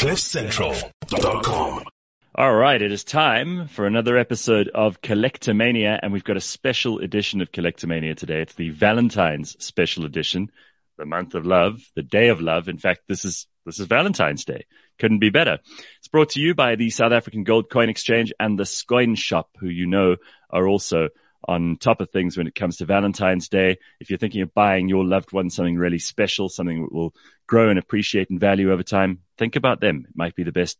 Cliffcentral.com. All right, it is time for another episode of Collectomania, and we've got a special edition of Collectomania today. It's the Valentine's special edition, the month of love, the day of love. In fact, this is Valentine's Day. Couldn't be better. It's brought to you by the South African Gold Coin Exchange and the Scoin Shop, who you know are also on top of things when it comes to Valentine's Day. If you're thinking of buying your loved one something really special, something that will grow and appreciate and value over time, think about them. It might be the best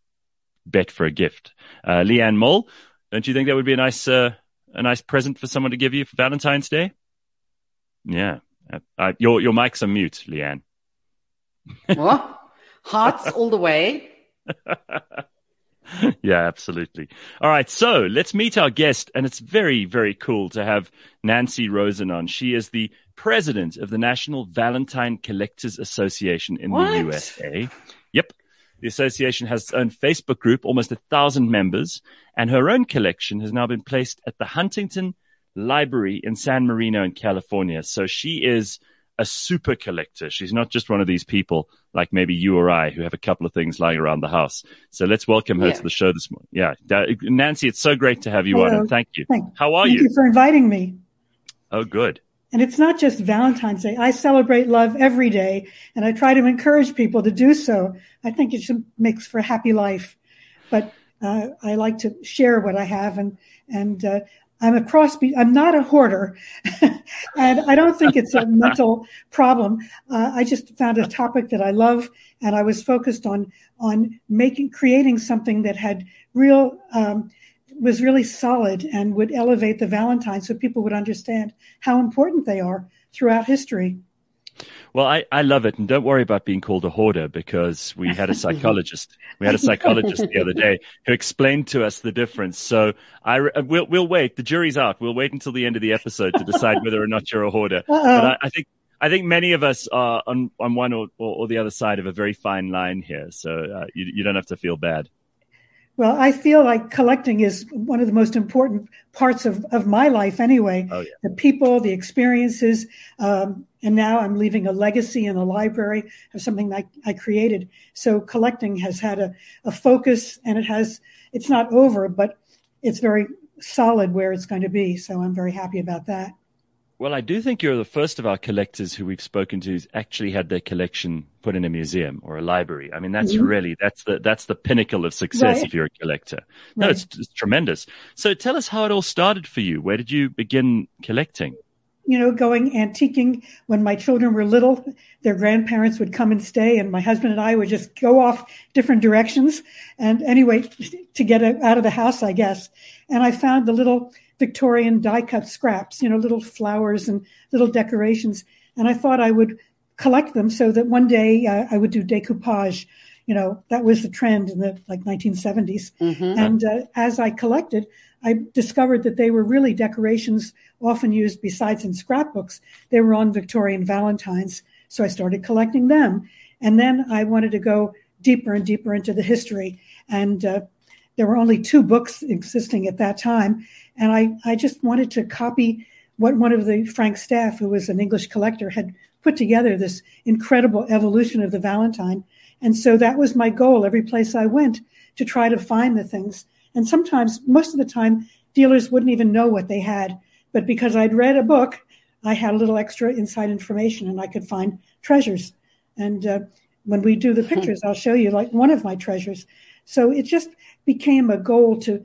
bet for a gift. Leanne Moll, don't you think that would be a nice present for someone to give you for Valentine's Day? Yeah. Your mic's on mute, Leanne. What? Hearts all the way. Yeah, absolutely. All right, so let's meet our guest, and it's very, very cool to have Nancy Rosen on. She is the president of the National Valentine Collectors Association in the USA. Yep. The association has its own Facebook group, almost 1,000 members, and her own collection has now been placed at the Huntington Library in San Marino in California. So she is a super collector. She's not just one of these people like maybe you or I who have a couple of things lying around the house. So let's welcome her to the show this morning. Yeah. Nancy, it's so great to have you on, and thank you. How are you? Thank you for inviting me. Oh, good. And it's not just Valentine's Day. I celebrate love every day, and I try to encourage people to do so. I think it makes for a happy life. But I like to share what I have, and I'm a crossbreed. I'm not a hoarder, and I don't think it's a mental problem. I just found a topic that I love, and I was focused on creating something that had was really solid and would elevate the Valentine so people would understand how important they are throughout history. Well, I love it. And don't worry about being called a hoarder, because we had a psychologist. The other day who explained to us the difference. So we'll wait. The jury's out. We'll wait until the end of the episode to decide whether or not you're a hoarder. But I think many of us are on one or the other side of a very fine line here. So you don't have to feel bad. Well, I feel like collecting is one of the most important parts of my life anyway. Oh, yeah. The people, the experiences, and now I'm leaving a legacy in a library of something that I created. So collecting has had a focus, and it's not over, but it's very solid where it's going to be. So I'm very happy about that. Well, I do think you're the first of our collectors who we've spoken to who's actually had their collection put in a museum or a library. I mean, that's really the pinnacle of success if you're a collector. No, it's tremendous. So tell us how it all started for you. Where did you begin collecting? You know, going antiquing when my children were little, their grandparents would come and stay, and my husband and I would just go off different directions. And anyway, to get out of the house, I guess. And I found the little Victorian die-cut scraps, little flowers and little decorations. And I thought I would collect them so that one day I would do decoupage. That was the trend in the 1970s. Mm-hmm. And as I collected, I discovered that they were really decorations often used besides in scrapbooks. They were on Victorian Valentines. So I started collecting them. And then I wanted to go deeper and deeper into the history. And there were only 2 books existing at that time. And I just wanted to copy what one of the Frank Staff, who was an English collector, had put together, this incredible evolution of the Valentine. And so that was my goal every place I went, to try to find the things. And sometimes, most of the time, dealers wouldn't even know what they had. But because I'd read a book, I had a little extra inside information, and I could find treasures. And when we do the pictures, I'll show you one of my treasures. So it just became a goal to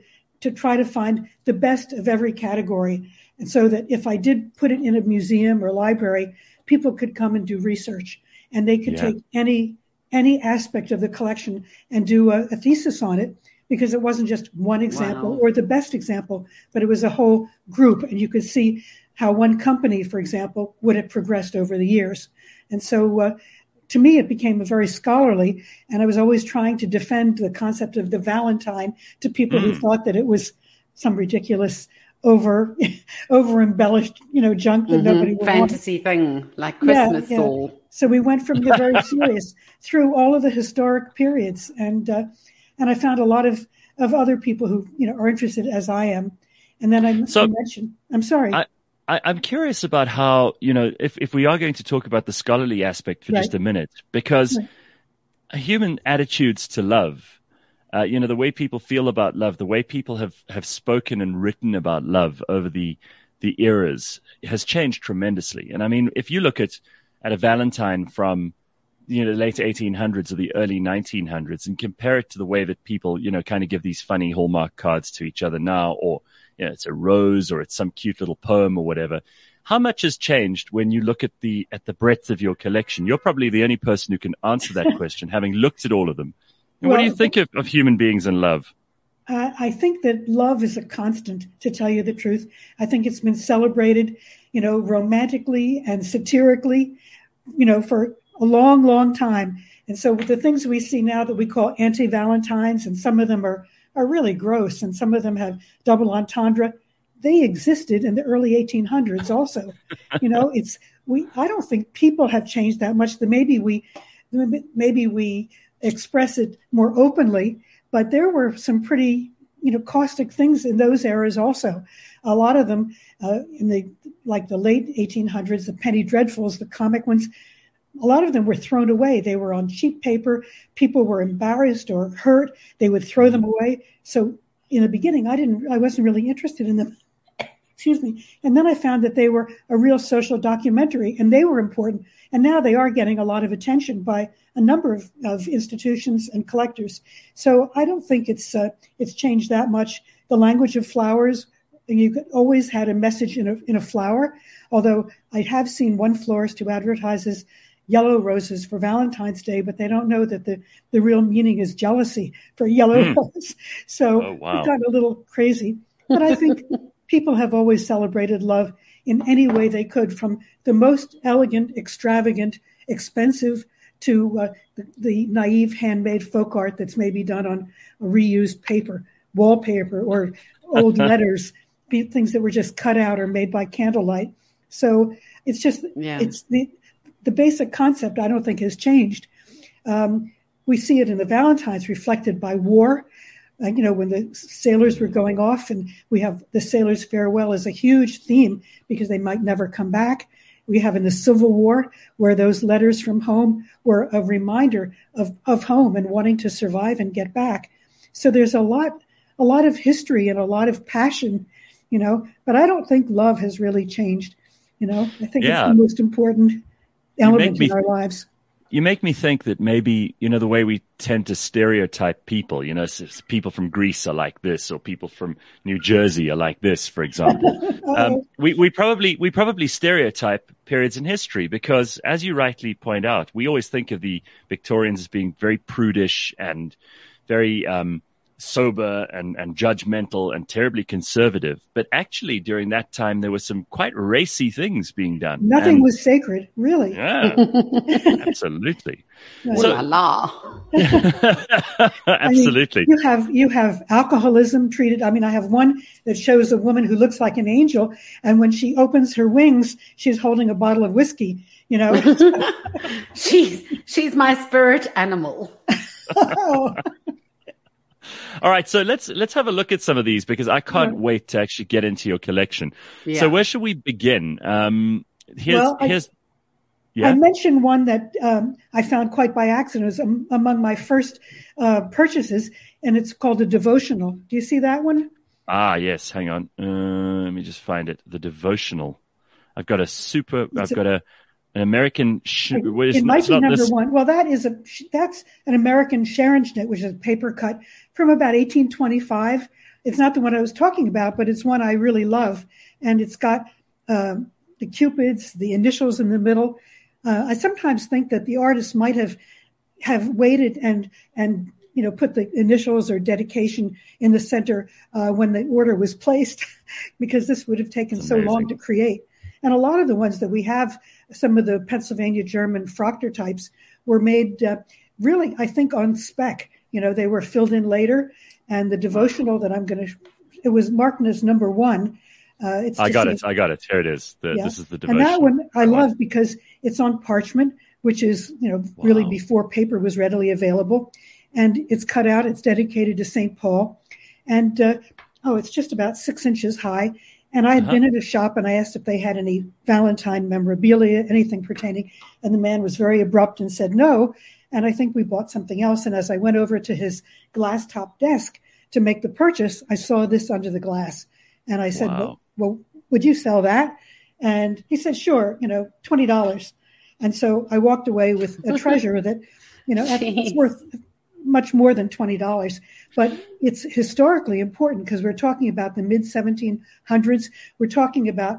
try to find the best of every category. And so that if I did put it in a museum or library, people could come and do research, and they could take any aspect of the collection and do a thesis on it, because it wasn't just one example or the best example, but it was a whole group. And you could see how one company, for example, would have progressed over the years. And so to me, it became very scholarly, and I was always trying to defend the concept of the Valentine to people who thought that it was some ridiculous, over embellished, junk that nobody would fantasy thing like Christmas or. So we went from the very serious through all of the historic periods, and I found a lot of other people who are interested as I am, and then I mentioned. I'm sorry. I'm curious about how, if we are going to talk about the scholarly aspect for just a minute, because human attitudes to love, you know, the way people feel about love, the way people have spoken and written about love over the eras has changed tremendously. And I mean, if you look at a Valentine from, you know, the late 1800s or the early 1900s and compare it to the way that people, you know, kind of give these funny Hallmark cards to each other now, or, you know, it's a rose or it's some cute little poem or whatever. How much has changed when you look at the breadth of your collection? You're probably the only person who can answer that question, having looked at all of them. And well, what do you think of human beings and love? I think that love is a constant, to tell you the truth. I think it's been celebrated, you know, romantically and satirically, you know, for a long, long time. And so the things we see now that we call anti-Valentines, and some of them are really gross, and some of them have double entendre, they existed in the early 1800s also. You know, I don't think people have changed that much. That maybe we express it more openly, but there were some pretty, you know, caustic things in those eras also. A lot of them in the late 1800s, the penny dreadfuls, the comic ones, a lot of them were thrown away. They were on cheap paper. People were embarrassed or hurt. They would throw them away. So in the beginning, I wasn't really interested in them. Excuse me. And then I found that they were a real social documentary, and they were important. And now they are getting a lot of attention by a number of institutions and collectors. So I don't think it's changed that much. The language of flowers, you always had a message in a flower, although I have seen one florist who advertises yellow roses for Valentine's Day, but they don't know that the real meaning is jealousy for yellow roses. So It got a little crazy. But I think people have always celebrated love in any way they could, from the most elegant, extravagant, expensive to the naive handmade folk art that's maybe done on reused paper, wallpaper, or old letters, things that were just cut out or made by candlelight. So it's just, It's the basic concept I don't think has changed. We see it in the Valentines reflected by war. You know, when the sailors were going off, and we have the sailors' farewell is a huge theme because they might never come back. We have in the Civil War where those letters from home were a reminder of home and wanting to survive and get back. So there's a lot of history and a lot of passion, you know, but I don't think love has really changed. You know, I think it's the most important element in our lives. You make me think that maybe, you know, the way we tend to stereotype people, you know, people from Greece are like this, or people from New Jersey are like this, for example. We probably stereotype periods in history because, as you rightly point out, we always think of the Victorians as being very prudish and very sober and judgmental and terribly conservative. But actually, during that time, there were some quite racy things being done. Nothing was sacred, really. Yeah, absolutely. So, la. Absolutely. I mean, you have alcoholism treated. I mean, I have one that shows a woman who looks like an angel, and when she opens her wings, she's holding a bottle of whiskey. You know, she's my spirit animal. Oh. All right, so let's have a look at some of these because I can't wait to actually get into your collection. Yeah. So where should we begin? I mentioned one that I found quite by accident. It was among my first purchases, and it's called a devotional. Do you see that one? Ah, yes. Hang on. Let me just find it. The devotional. I've got a super. An American. It might be number one. Well, that's an American Sharonschnitt, which is a paper cut from about 1825. It's not the one I was talking about, but it's one I really love, and it's got the Cupids, the initials in the middle. I sometimes think that the artist might have waited and you know, put the initials or dedication in the center when the order was placed, because this would have taken so long to create. And a lot of the ones that we have, some of the Pennsylvania German Frochter types, were made really, I think, on spec. You know, they were filled in later. And the devotional that it was marked as number one. I got it. Here it is. This is the devotional. And that one I love because it's on parchment, which is, you know, really before paper was readily available. And it's cut out. It's dedicated to St. Paul. And, it's just about 6 inches high. And I had been at a shop, and I asked if they had any Valentine memorabilia, anything pertaining. And the man was very abrupt and said no. And I think we bought something else. And as I went over to his glass top desk to make the purchase, I saw this under the glass. And I said, wow. well, would you sell that? And he said, sure, $20. And so I walked away with a treasure that, it's worth much more than $20. But it's historically important because we're talking about the mid-1700s. We're talking about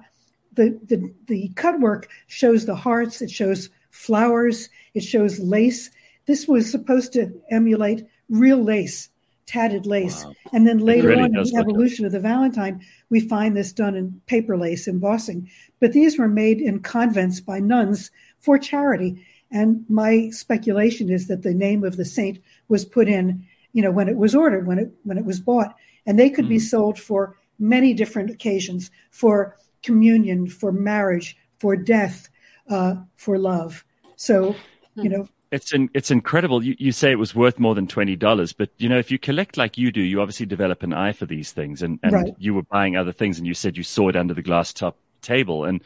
the cut work shows the hearts. It shows flowers. It shows lace. This was supposed to emulate real lace, tatted lace. Wow. And then later on in the evolution of the Valentine, we find this done in paper lace embossing. But these were made in convents by nuns for charity. And my speculation is that the name of the saint was put in, when it was ordered, when it was bought. And they could be sold for many different occasions, for communion, for marriage, for death, for love. So, It's incredible. You say it was worth more than $20, but if you collect like you do, you obviously develop an eye for these things. And right. You were buying other things, and you said you saw it under the glass top table. And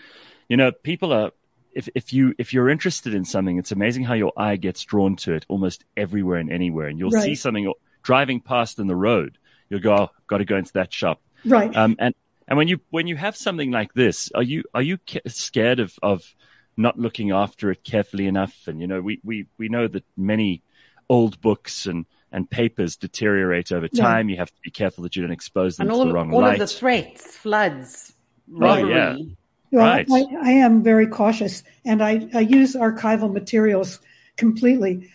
people are, if you're interested in something, it's amazing how your eye gets drawn to it almost everywhere and anywhere. And you'll right. see something you're driving past in the road, you'll go, oh, got to go into that shop. Right. And when you have something like this, are you scared of not looking after it carefully enough? And, we know that many old books and papers deteriorate over time. Yeah. You have to be careful that you don't expose them to the wrong light. All of the threats, floods, robbery. Oh, yeah. Right. I am very cautious, and I use archival materials completely.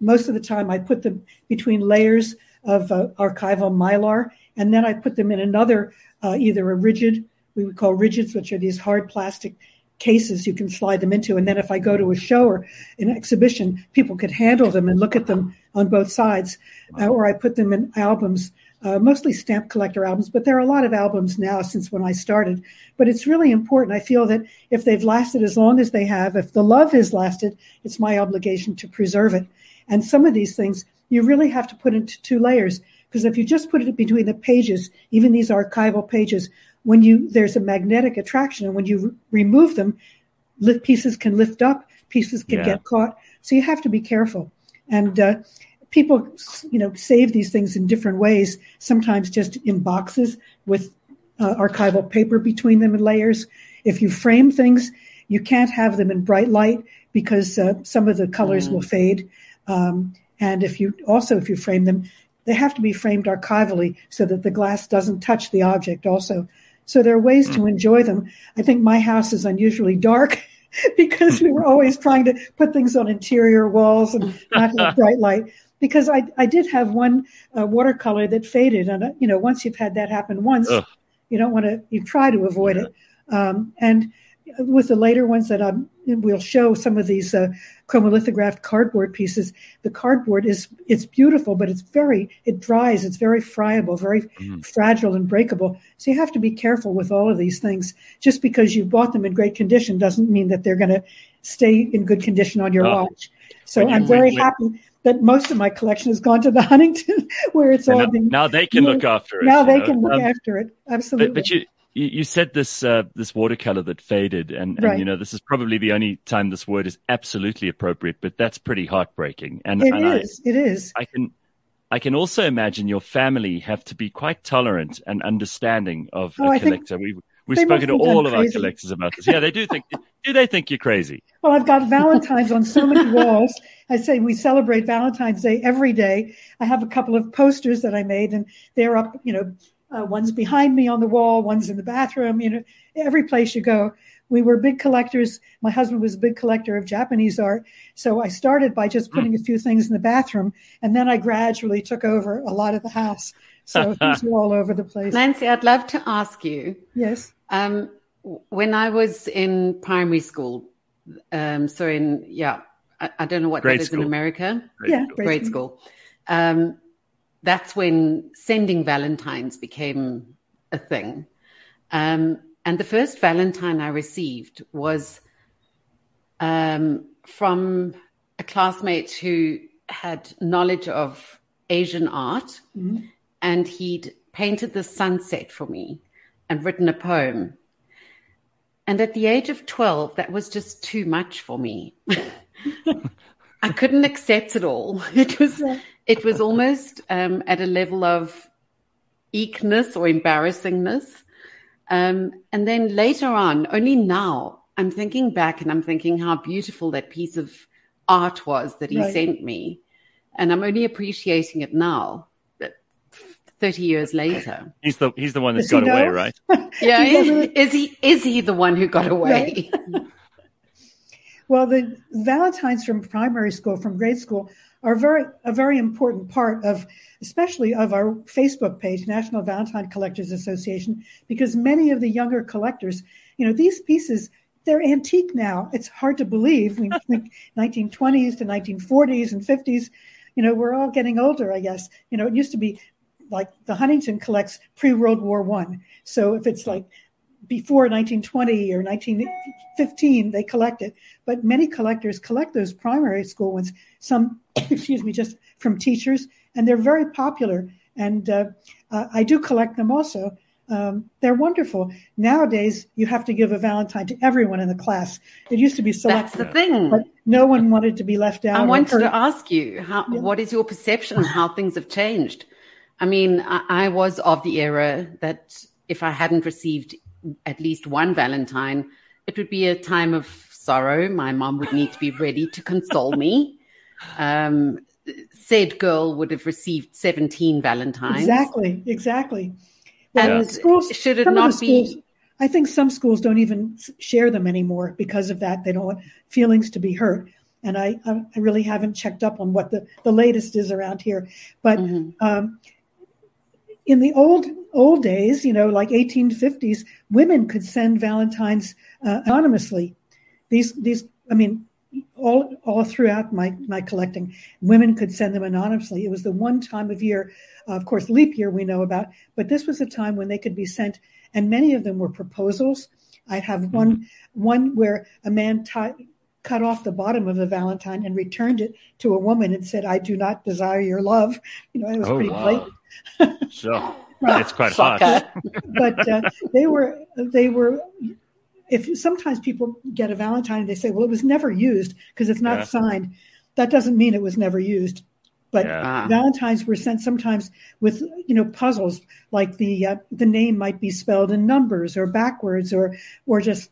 Most of the time I put them between layers of archival mylar, and then I put them in another, either a rigid, we would call rigids, which are these hard plastic cases you can slide them into. And then if I go to a show or an exhibition, people could handle them and look at them on both sides. Or I put them in albums, mostly stamp collector albums, but there are a lot of albums now since when I started. But it's really important. I feel that if they've lasted as long as they have, if the love has lasted, it's my obligation to preserve it. And some of these things you really have to put into two layers, because if you just put it between the pages, even these archival pages, there's a magnetic attraction, and when you remove them, pieces can lift up, pieces can get caught. So you have to be careful. And people, save these things in different ways, sometimes just in boxes with archival paper between them in layers. If you frame things, you can't have them in bright light because some of the colors will fade. And if you frame them, they have to be framed archivally so that the glass doesn't touch the object also. So there are ways to enjoy them. I think my house is unusually dark because we were always trying to put things on interior walls and not have bright light. Because I did have one watercolor that faded. And, once you've had that happen once, you don't want to, you try to avoid it. And with the later ones that we'll show some of these chromolithographed cardboard pieces, the cardboard it's beautiful, but it dries, it's very friable, very fragile and breakable. So you have to be careful with all of these things. Just because you bought them in great condition doesn't mean that they're going to stay in good condition on your watch. So I'm very happy that most of my collection has gone to the Huntington where it's all been. Now they can look after it. Now they can look after it. Absolutely. But You said this this watercolor that faded, and right. This is probably the only time this word is absolutely appropriate, but that's pretty heartbreaking. And it is. I can also imagine your family have to be quite tolerant and understanding of a collector. We've spoken to all of our collectors about this. Yeah, they do think. Do they think you're crazy? Well, I've got Valentines on so many walls. I say we celebrate Valentine's Day every day. I have a couple of posters that I made, and they're up. One's behind me on the wall, one's in the bathroom, every place you go. We were big collectors. My husband was a big collector of Japanese art. So I started by just putting a few things in the bathroom, and then I gradually took over a lot of the house. So things were all over the place. Nancy, I'd love to ask you. Yes. When I was in primary school, I don't know what grade that is school. In America. Grade school. That's when sending Valentines became a thing. And the first Valentine I received was from a classmate who had knowledge of Asian art. Mm-hmm. And he'd painted the sunset for me and written a poem. And at the age of 12, that was just too much for me. I couldn't accept it all. It was almost at a level of eekness or embarrassingness. And then later on, only now, I'm thinking back and I'm thinking how beautiful that piece of art was that he sent me. And I'm only appreciating it now, 30 years later. He's the one that got away, right? Yeah, is he the one who got away? Right. Well, the Valentines from primary school, from grade school, are a very important part of, especially of our Facebook page, National Valentine Collectors Association, because many of the younger collectors, these pieces, they're antique now. It's hard to believe. We think 1920s to 1940s and 50s. We're all getting older, I guess. It used to be like the Huntington collects pre-World War I. So if it's like before 1920 or 1915, they collect it. But many collectors collect those primary school ones, some, just from teachers, and they're very popular. And I do collect them also. They're wonderful. Nowadays, you have to give a Valentine to everyone in the class. It used to be selective. That's the thing. But no one wanted to be left out. I wanted to ask you, what is your perception of how things have changed? I mean, I was of the era that if I hadn't received at least one Valentine, it would be a time of sorrow. My mom would need to be ready to console me. Said girl would have received 17 Valentines. Exactly. Well, and schools, should it not be? Schools, I think some schools don't even share them anymore because of that. They don't want feelings to be hurt. And I really haven't checked up on what the latest is around here. But in the old days, like 1850s, women could send Valentines anonymously. These, I mean, all throughout my collecting, women could send them anonymously. It was the one time of year, of course, leap year we know about, but this was a time when they could be sent, and many of them were proposals. I have one where a man cut off the bottom of the Valentine and returned it to a woman and said, "I do not desire your love." It was pretty blatant. So it's quite hot. But they were. If sometimes people get a Valentine and they say, "Well, it was never used because it's not signed," that doesn't mean it was never used. But Valentines were sent sometimes with puzzles, like the name might be spelled in numbers or backwards or just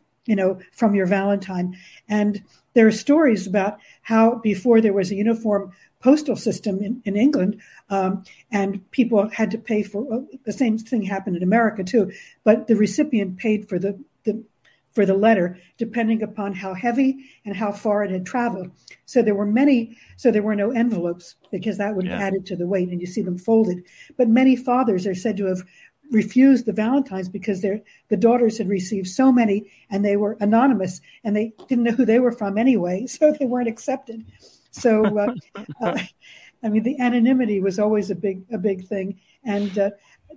from your Valentine. And there are stories about how before there was a uniform postal system in England, and people had to pay for the same thing happened in America too, but the recipient paid for the letter, depending upon how heavy and how far it had traveled. So there were many, there were no envelopes because that would have added to the weight, and you see them folded. But many fathers are said to have refused the Valentines because the daughters had received so many, and they were anonymous, and they didn't know who they were from anyway, so they weren't accepted. So, the anonymity was always a big thing. And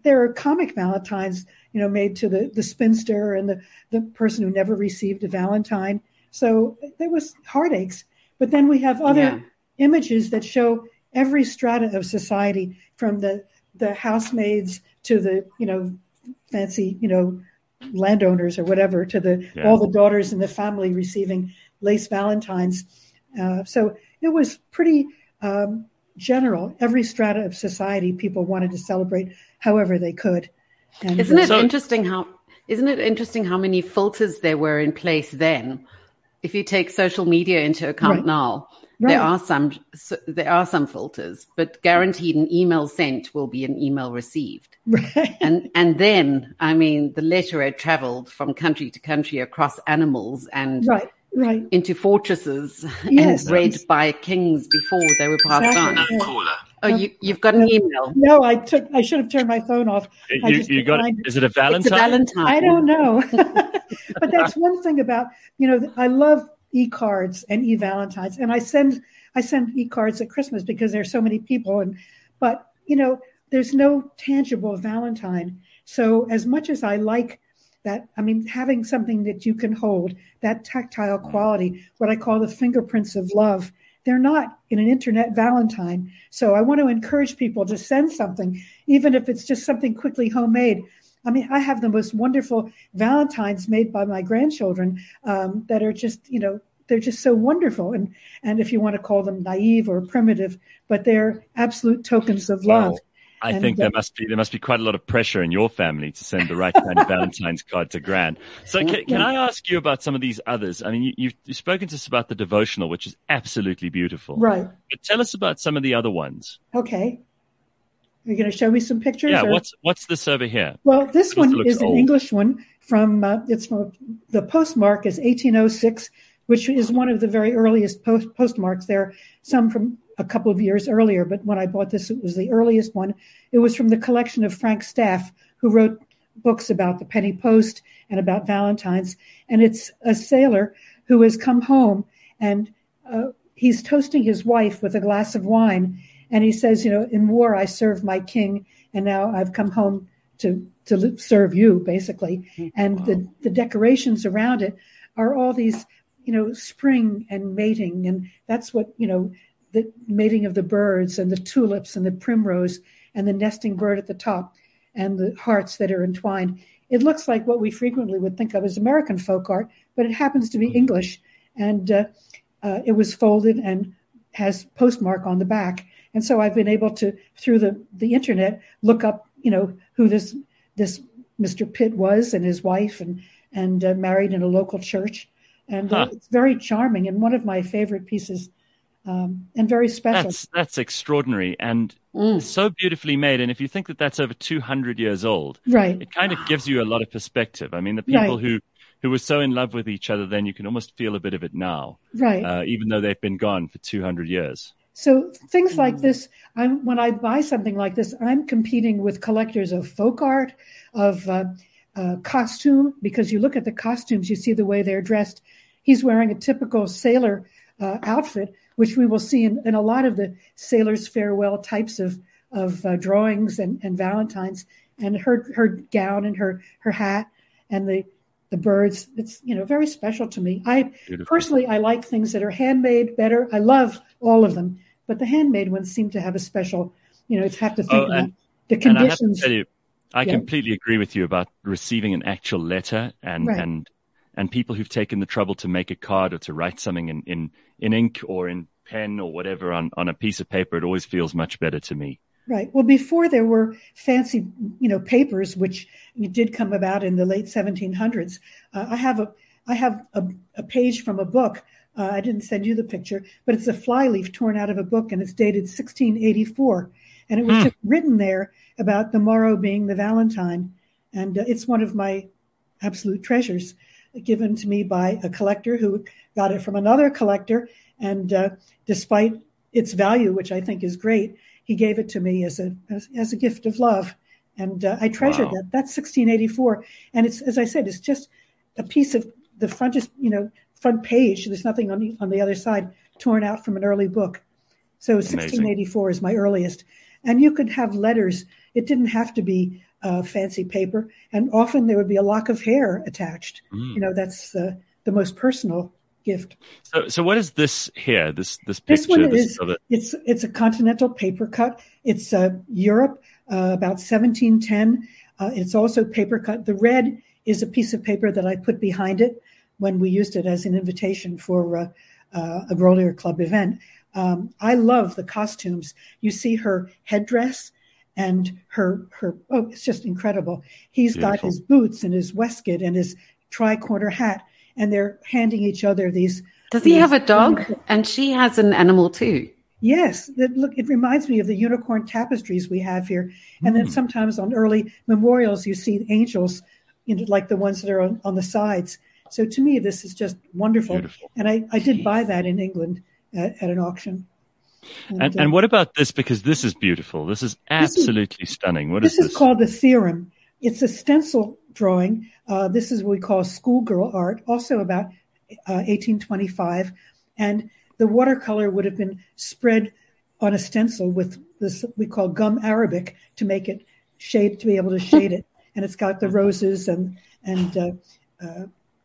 there are comic Valentines, made to the spinster and the person who never received a Valentine. So there was heartaches. But then we have other images that show every strata of society, from the housemaids to the, fancy, landowners or whatever, to all the daughters in the family receiving lace Valentines. So it was pretty general. Every strata of society, people wanted to celebrate however they could. And isn't it interesting how many filters there were in place then? If you take social media into account now, there are some filters, but guaranteed an email sent will be an email received. Right. And then, the letter had traveled from country to country across animals and into fortresses and read by kings before they were passed on. Yeah. Oh, you've got an email. No, I should have turned my phone off. You got it. Is it a Valentine? It's a Valentine. I don't know. But that's one thing about, I love e-cards and e-Valentines. And I send e-cards at Christmas because there's so many people. But there's no tangible Valentine. So as much as I like that, having something that you can hold, that tactile quality, what I call the fingerprints of love, they're not in an internet Valentine. So I want to encourage people to send something, even if it's just something quickly homemade. I have the most wonderful Valentines made by my grandchildren that are just, They're just so wonderful. And if you want to call them naive or primitive, but they're absolute tokens of love. I think there must be quite a lot of pressure in your family to send the right kind of Valentine's card to Gran. So can I ask you about some of these others? I mean, you've spoken to us about the devotional, which is absolutely beautiful. Right. But tell us about some of the other ones. Okay. Are you going to show me some pictures? Yeah, what's this over here? Well, this one is an English one from the postmark is 1806, which is one of the very earliest postmarks. There are some from a couple of years earlier, but when I bought this, it was the earliest one. It was from the collection of Frank Staff, who wrote books about the penny post and about Valentine's. And it's a sailor who has come home, and he's toasting his wife with a glass of wine. And he says, in war, I served my king, and now I've come home to serve you, basically. And the decorations around it are all these, spring and mating. And that's what, the mating of the birds and the tulips and the primrose and the nesting bird at the top and the hearts that are entwined. It looks like what we frequently would think of as American folk art, but it happens to be English. And it was folded and has postmark on the back. And so I've been able to, through the internet, look up, who this Mr. Pitt was and his wife and married in a local church. And it's very charming and one of my favorite pieces and very special. That's extraordinary and so beautifully made. And if you think that that's over 200 years old, right, it kind of gives you a lot of perspective. I mean, the people who were so in love with each other then, you can almost feel a bit of it now, right? Even though they've been gone for 200 years. So things like this, when I buy something like this, I'm competing with collectors of folk art, of costume, because you look at the costumes, you see the way they're dressed. He's wearing a typical sailor outfit, which we will see in a lot of the sailor's farewell types of drawings and Valentines, and her gown and her hat and the birds. It's, very special to me. Personally, I like things that are handmade better. I love all of them, but the handmade ones seem to have a special, it's have to think about the conditions. And I have to tell you, I completely agree with you about receiving an actual letter and people who've taken the trouble to make a card or to write something in ink or in pen or whatever on a piece of paper. It always feels much better to me. Right. Well, before there were fancy, papers, which did come about in the late 1700s. I have a page from a book. I didn't send you the picture, but it's a flyleaf torn out of a book, and it's dated 1684. And it was just written there about the morrow being the Valentine. And it's one of my absolute treasures, given to me by a collector who got it from another collector. And despite its value, which I think is great, he gave it to me as a gift of love, and I treasure that. That's 1684, and it's, as I said, it's just a piece of the front, front page. There's nothing on the other side, torn out from an early book. So 1684 is my earliest, and you could have letters. It didn't have to be fancy paper, and often there would be a lock of hair attached. That's the most personal gift. So what is this here? This picture. This one is it's a continental paper cut. It's Europe, about 1710. It's also paper cut. The red is a piece of paper that I put behind it when we used it as an invitation for a Grolier Club event. I love the costumes. You see her headdress and her. Oh, it's just incredible. He's got his boots and his waistcoat and his tri-corner hat. And they're handing each other these. Does he have a dog? And she has an animal too. Yes. Look, it reminds me of the unicorn tapestries we have here. And then sometimes on early memorials, you see angels, like the ones that are on the sides. So to me, this is just wonderful. Beautiful. And I did buy that in England at an auction. And what about this? Because this is beautiful. This is absolutely stunning. What is this? This is called the theorem. It's a stencil drawing. This is what we call schoolgirl art, also about 1825. And the watercolor would have been spread on a stencil with this we call gum arabic to make it shade, to be able to shade it. And it's got the roses and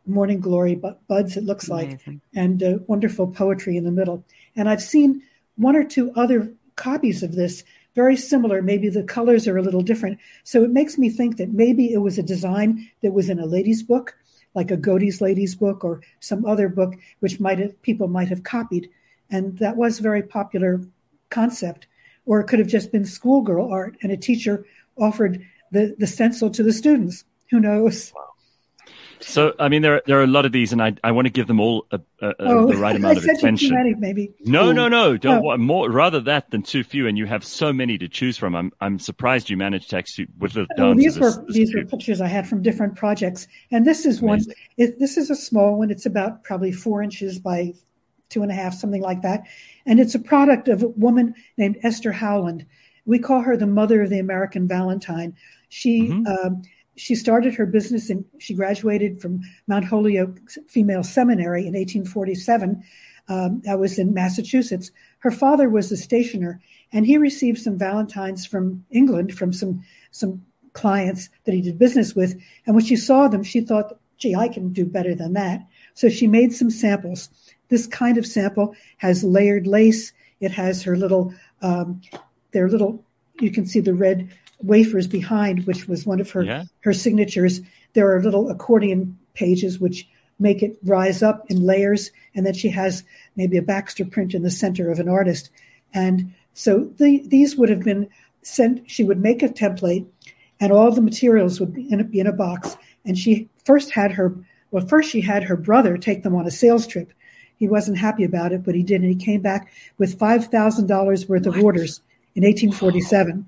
morning glory buds, it looks like, and wonderful poetry in the middle. And I've seen one or two other copies of this, very similar. Maybe the colors are a little different. So it makes me think that maybe it was a design that was in a lady's book, like a Godey's Ladies book or some other book, which people might have copied. And that was a very popular concept. Or it could have just been schoolgirl art, and a teacher offered the stencil to the students. Who knows? Wow. So, I mean, there are a lot of these, and I want to give them all the right amount of attention. Maybe. No. Don't want more. Rather that than too few, and you have so many to choose from. I'm surprised you managed to actually whittle down. Well, these were pictures I had from different projects, and this is amazing. One. This is a small one. It's about probably 4 inches by 2.5, something like that, and it's a product of a woman named Esther Howland. We call her the mother of the American Valentine. She started her business, and she graduated from Mount Holyoke Female Seminary in 1847. That was in Massachusetts. Her father was a stationer, and he received some Valentines from England from some clients that he did business with. And when she saw them, she thought, gee, I can do better than that. So she made some samples. This kind of sample has layered lace. It has her little, you can see the red wafers behind, which was one of her signatures. There are little accordion pages which make it rise up in layers, and then she has maybe a Baxter print in the center of an artist. And so these would have been sent. She would make a template, and all the materials would be in a box. And she first she had her brother take them on a sales trip. He wasn't happy about it, but he did, and he came back with $5,000 worth of orders in 1847.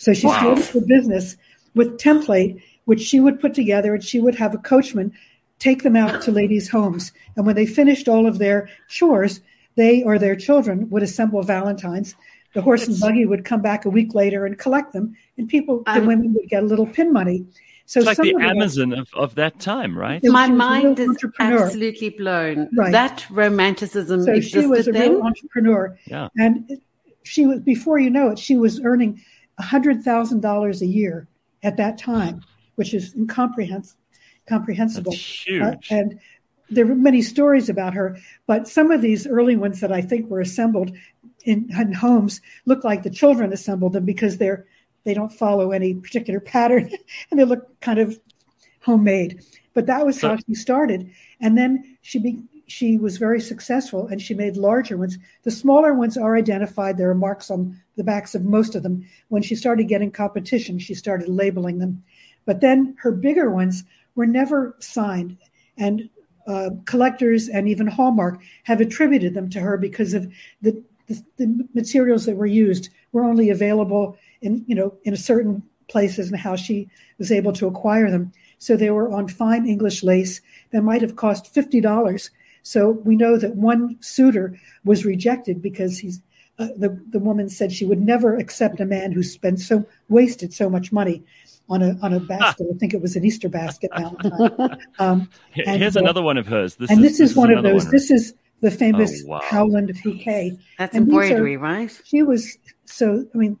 So she started the business with template, which she would put together, and she would have a coachman take them out to ladies' homes. And when they finished all of their chores, they or their children would assemble Valentines. The horse and buggy would come back a week later and collect them, and the women would get a little pin money. So it's like the Amazon of that time, right? My mind is absolutely blown. Right. That romanticism existed then. So she was a real entrepreneur. Yeah. And she was, before you know it, she was earning $100,000 a year at that time, which is incomprehensible. That's huge. And there were many stories about her, but some of these early ones that I think were assembled in homes look like the children assembled them because they don't follow any particular pattern and they look kind of homemade. But that was how she started. And then she was very successful, and she made larger ones. The smaller ones are identified. There are marks on the backs of most of them. When she started getting competition, she started labeling them. But then her bigger ones were never signed. And collectors and even Hallmark have attributed them to her because of the materials that were used were only available in certain places, and how she was able to acquire them. So they were on fine English lace that might have cost $50. So we know that one suitor was rejected because the woman said she would never accept a man who wasted so much money on a basket. I think it was an Easter basket. Here's another one of hers. This is one of those. This is the famous Howland bouquet. That's embroidery, right? She was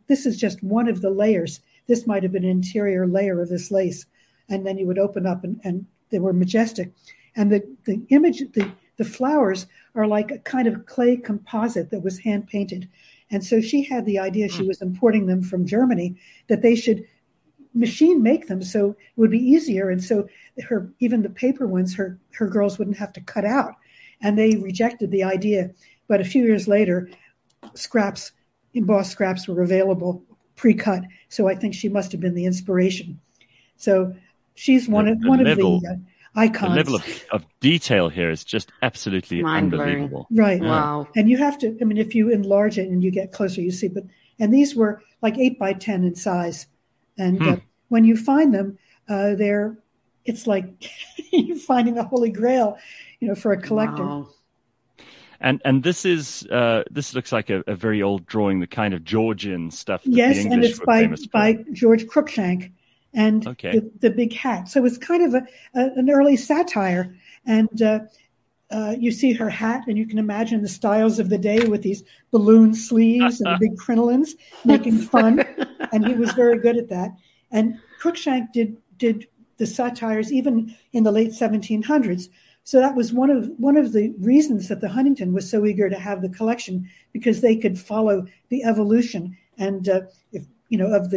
this is just one of the layers. This might have been an interior layer of this lace, and then you would open up, and they were majestic. And the image, the flowers are like a kind of clay composite that was hand painted. And so she had the idea, she was importing them from Germany, that they should machine make them so it would be easier. And so even the paper ones, her girls wouldn't have to cut out. And they rejected the idea. But a few years later, embossed scraps were available pre-cut. So I think she must have been the inspiration. So she's one of the icons. The level of detail here is just absolutely unbelievable. Right. Yeah. Wow. And you have to, if you enlarge it and you get closer, you see. And these were like 8 by 10 in size. And when you find them, it's like you're finding the Holy Grail, for a collector. Wow. And this looks like a very old drawing, the kind of Georgian stuff. Yes, and it's by George Cruikshank. And the big hat. So it's kind of an early satire. And you see her hat, and you can imagine the styles of the day with these balloon sleeves and big crinolines, making fun. And he was very good at that. And Cruikshank did the satires even in the late 1700s. So that was one of the reasons that the Huntington was so eager to have the collection, because they could follow the evolution and of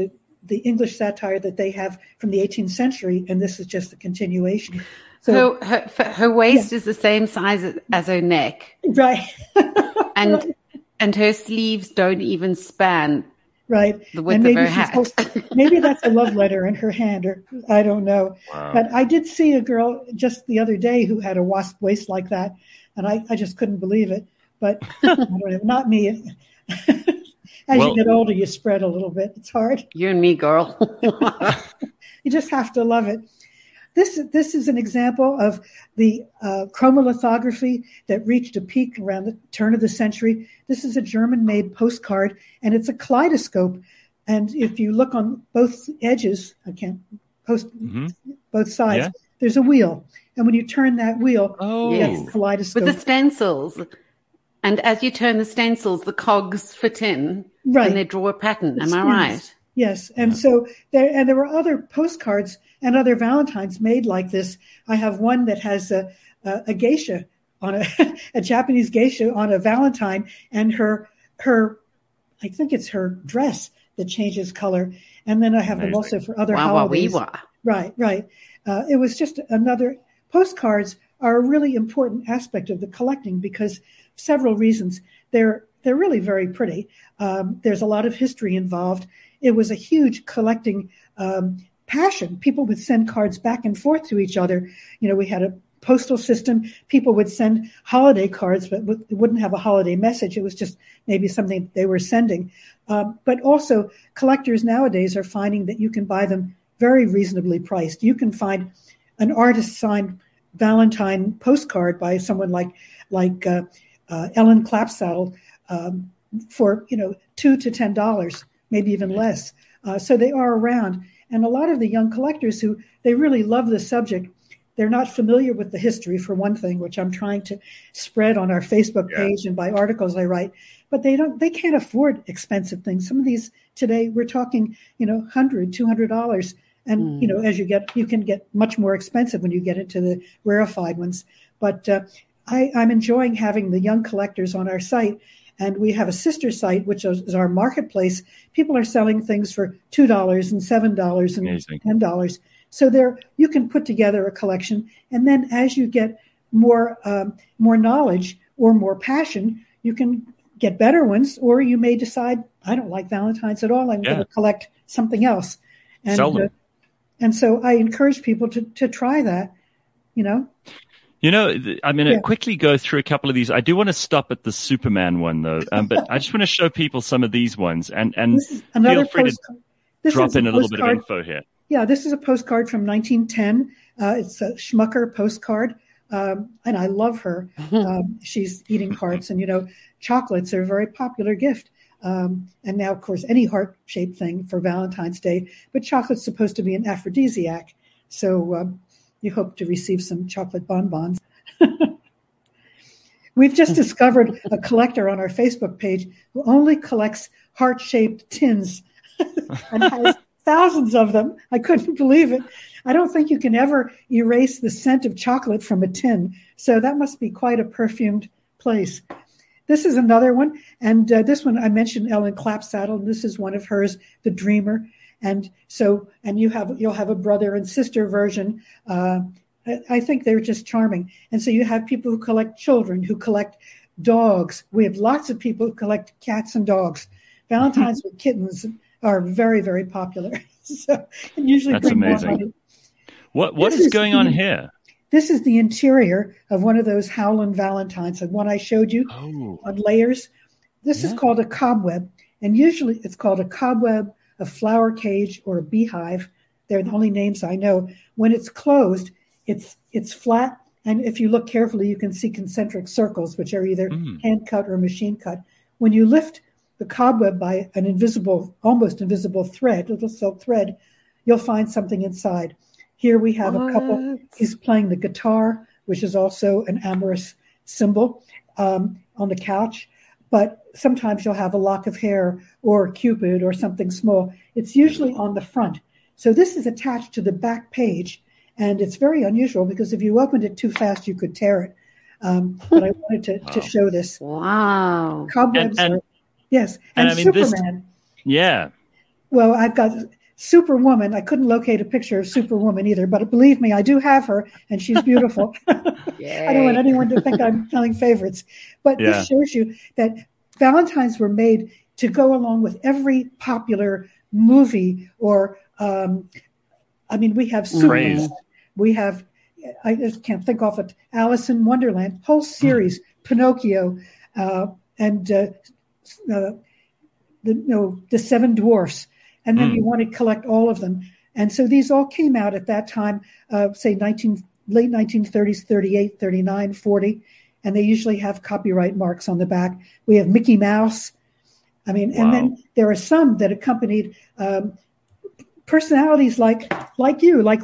the English satire that they have from the 18th century, and this is just a continuation. So her waist is the same size as her neck. Right. And her sleeves don't even span. Right. The width of her hat. Maybe that's a love letter in her hand, or I don't know. Wow. But I did see a girl just the other day who had a wasp waist like that, and I just couldn't believe it. But I don't know, not me. As you get older, you spread a little bit. It's hard. You and me, girl. You just have to love it. This is an example of the chromolithography that reached a peak around the turn of the century. This is a German-made postcard, and it's a kaleidoscope. And if you look on both edges, both sides, there's a wheel. And when you turn that wheel, you get a kaleidoscope. With the stencils. And as you turn the stencils, the cogs fit in, and they draw a pattern. Am I right? Yes, and so there were other postcards and other Valentines made like this. I have one that has a geisha on a Japanese geisha on a Valentine, and her I think it's her dress that changes color. And then I have them also for other holidays. Right. It was just another. Postcards are a really important aspect of the collecting because several reasons. They're really very pretty. There's a lot of history involved. It was a huge collecting passion. People would send cards back and forth to each other. You know, we had a postal system. People would send holiday cards, but it wouldn't have a holiday message. It was just maybe something they were sending. But also, collectors nowadays are finding that you can buy them very reasonably priced. You can find an artist-signed Valentine postcard by someone like Ellen Clapsaddle for, $2 to $10. Maybe even less. So they are around. And a lot of the young collectors who, they really love the subject, they're not familiar with the history, for one thing, which I'm trying to spread on our Facebook page and by articles I write. But they can't afford expensive things. Some of these today, we're talking, $100, $200. And, as you can get much more expensive when you get into the rarefied ones. But I'm enjoying having the young collectors on our site. And we have a sister site, which is our marketplace. People are selling things for $2 and $7 and $10. So you can put together a collection. And then as you get more knowledge or more passion, you can get better ones. Or you may decide, I don't like Valentines at all. I'm going to collect something else. And, sell them. And so I encourage people to try that, I'm going to quickly go through a couple of these. I do want to stop at the Superman one, though, but I just want to show people some of these ones and feel free to drop in a little bit of info here. Yeah, this is a postcard from 1910. It's a Schmucker postcard, and I love her. She's eating hearts, and, chocolates are a very popular gift. And now, of course, any heart-shaped thing for Valentine's Day, but chocolate's supposed to be an aphrodisiac, so... you hope to receive some chocolate bonbons. We've just discovered a collector on our Facebook page who only collects heart-shaped tins and has thousands of them. I couldn't believe it. I don't think you can ever erase the scent of chocolate from a tin. So that must be quite a perfumed place. This is another one. And this one, I mentioned Ellen Clapsaddle. And this is one of hers, The Dreamer. And so, you'll have a brother and sister version. I think they're just charming. And so you have people who collect children, who collect dogs. We have lots of people who collect cats and dogs. Valentines with kittens are very, very popular. So, and usually that's amazing. What is going on here? This is the interior of one of those Howland Valentines, the one I showed you on layers. This is called a cobweb, and usually it's called a cobweb, a flower cage, or a beehive. They're the only names I know. When it's closed, it's flat. And if you look carefully, you can see concentric circles, which are either hand cut or machine cut. When you lift the cobweb by an invisible, almost invisible thread, little silk thread, you'll find something inside. Here we have a couple. He's playing the guitar, which is also an amorous symbol, on the couch. But sometimes you'll have a lock of hair or Cupid or something small. It's usually on the front. So this is attached to the back page, and it's very unusual because if you opened it too fast, you could tear it. But I wanted to show this. Wow. Cobwebs. Yes. And Superman. Well, I've got Superwoman. I couldn't locate a picture of Superwoman either, but believe me, I do have her, and she's beautiful. I don't want anyone to think I'm telling favorites. But this shows you that Valentines were made to go along with every popular movie or, I mean, we have Superman. We have, I just can't think of it, Alice in Wonderland, whole series, Pinocchio, and the Seven Dwarfs. And then you want to collect all of them. And so these all came out at that time, say late 1930s, 38, 39, 40. And they usually have copyright marks on the back. We have Mickey Mouse. I mean, and then there are some that accompanied personalities like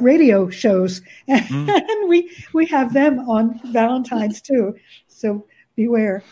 radio shows. And we have them on Valentine's too. So beware.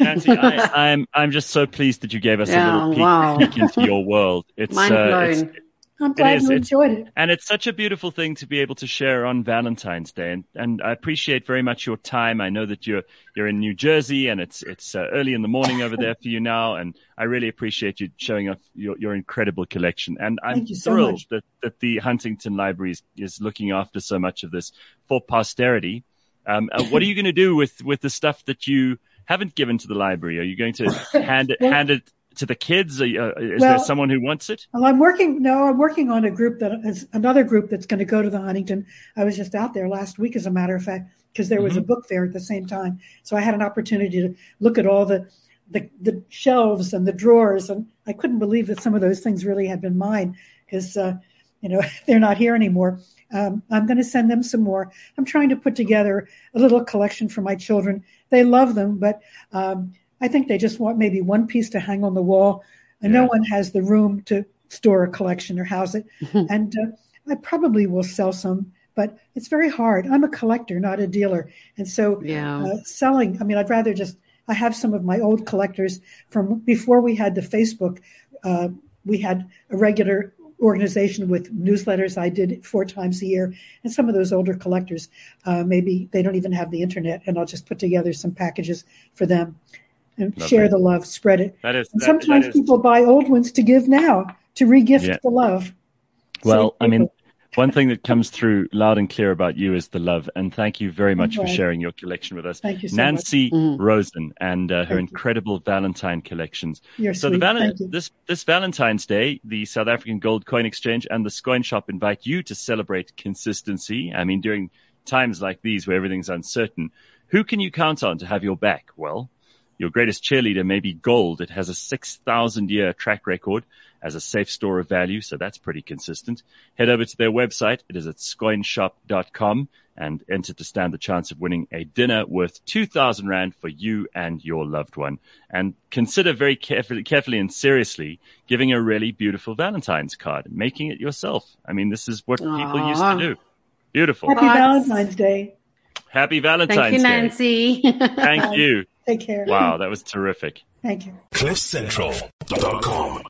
Nancy, I'm just so pleased that you gave us a little peek into your world. It's mind-blowing. I'm glad you enjoyed it. And it's such a beautiful thing to be able to share on Valentine's Day. And I appreciate very much your time. I know that you're in New Jersey, and it's early in the morning over there for you now. And I really appreciate you showing off your incredible collection. And I'm thrilled that the Huntington Library is looking after so much of this for posterity. What are you going to do with the stuff that you haven't given to the library? Are you going to hand it to the kids? Is there someone who wants it? Well, I'm working on a group that is another group that's going to go to the Huntington. I was just out there last week, as a matter of fact, because there was a book fair at the same time. So I had an opportunity to look at all the shelves and the drawers. And I couldn't believe that some of those things really had been mine because, they're not here anymore. I'm going to send them some more. I'm trying to put together a little collection for my children. They love them, but I think they just want maybe one piece to hang on the wall. And no one has the room to store a collection or house it. And I probably will sell some, but it's very hard. I'm a collector, not a dealer. And so selling, I mean, I'd rather just, I have some of my old collectors from before we had the Facebook. We had a regular organization with newsletters I did 4 times a year. And some of those older collectors, maybe they don't even have the internet, and I'll just put together some packages for them and share the love, spread it. Sometimes people buy old ones to give now, to regift the love. Well, I mean, one thing that comes through loud and clear about you is the love. And thank you very much for sharing your collection with us. Thank you so Nancy much. Nancy Rosen and her incredible Valentine collections. You're so sweet. This Valentine's Day, the South African Gold Coin Exchange and the Scoin Shop invite you to celebrate consistency. I mean, during times like these where everything's uncertain, who can you count on to have your back? Well, your greatest cheerleader may be gold. It has a 6,000-year track record as a safe store of value, so that's pretty consistent. Head over to their website. It is at scoinshop.com and enter to stand the chance of winning a dinner worth 2,000 Rand for you and your loved one. And consider very carefully and seriously giving a really beautiful Valentine's card, making it yourself. I mean, this is what people used to do. Beautiful. Happy Valentine's Day. Happy Valentine's Day. Thank you, Nancy. Thank you. Take care. Wow, that was terrific. Thank you. Cliffcentral.com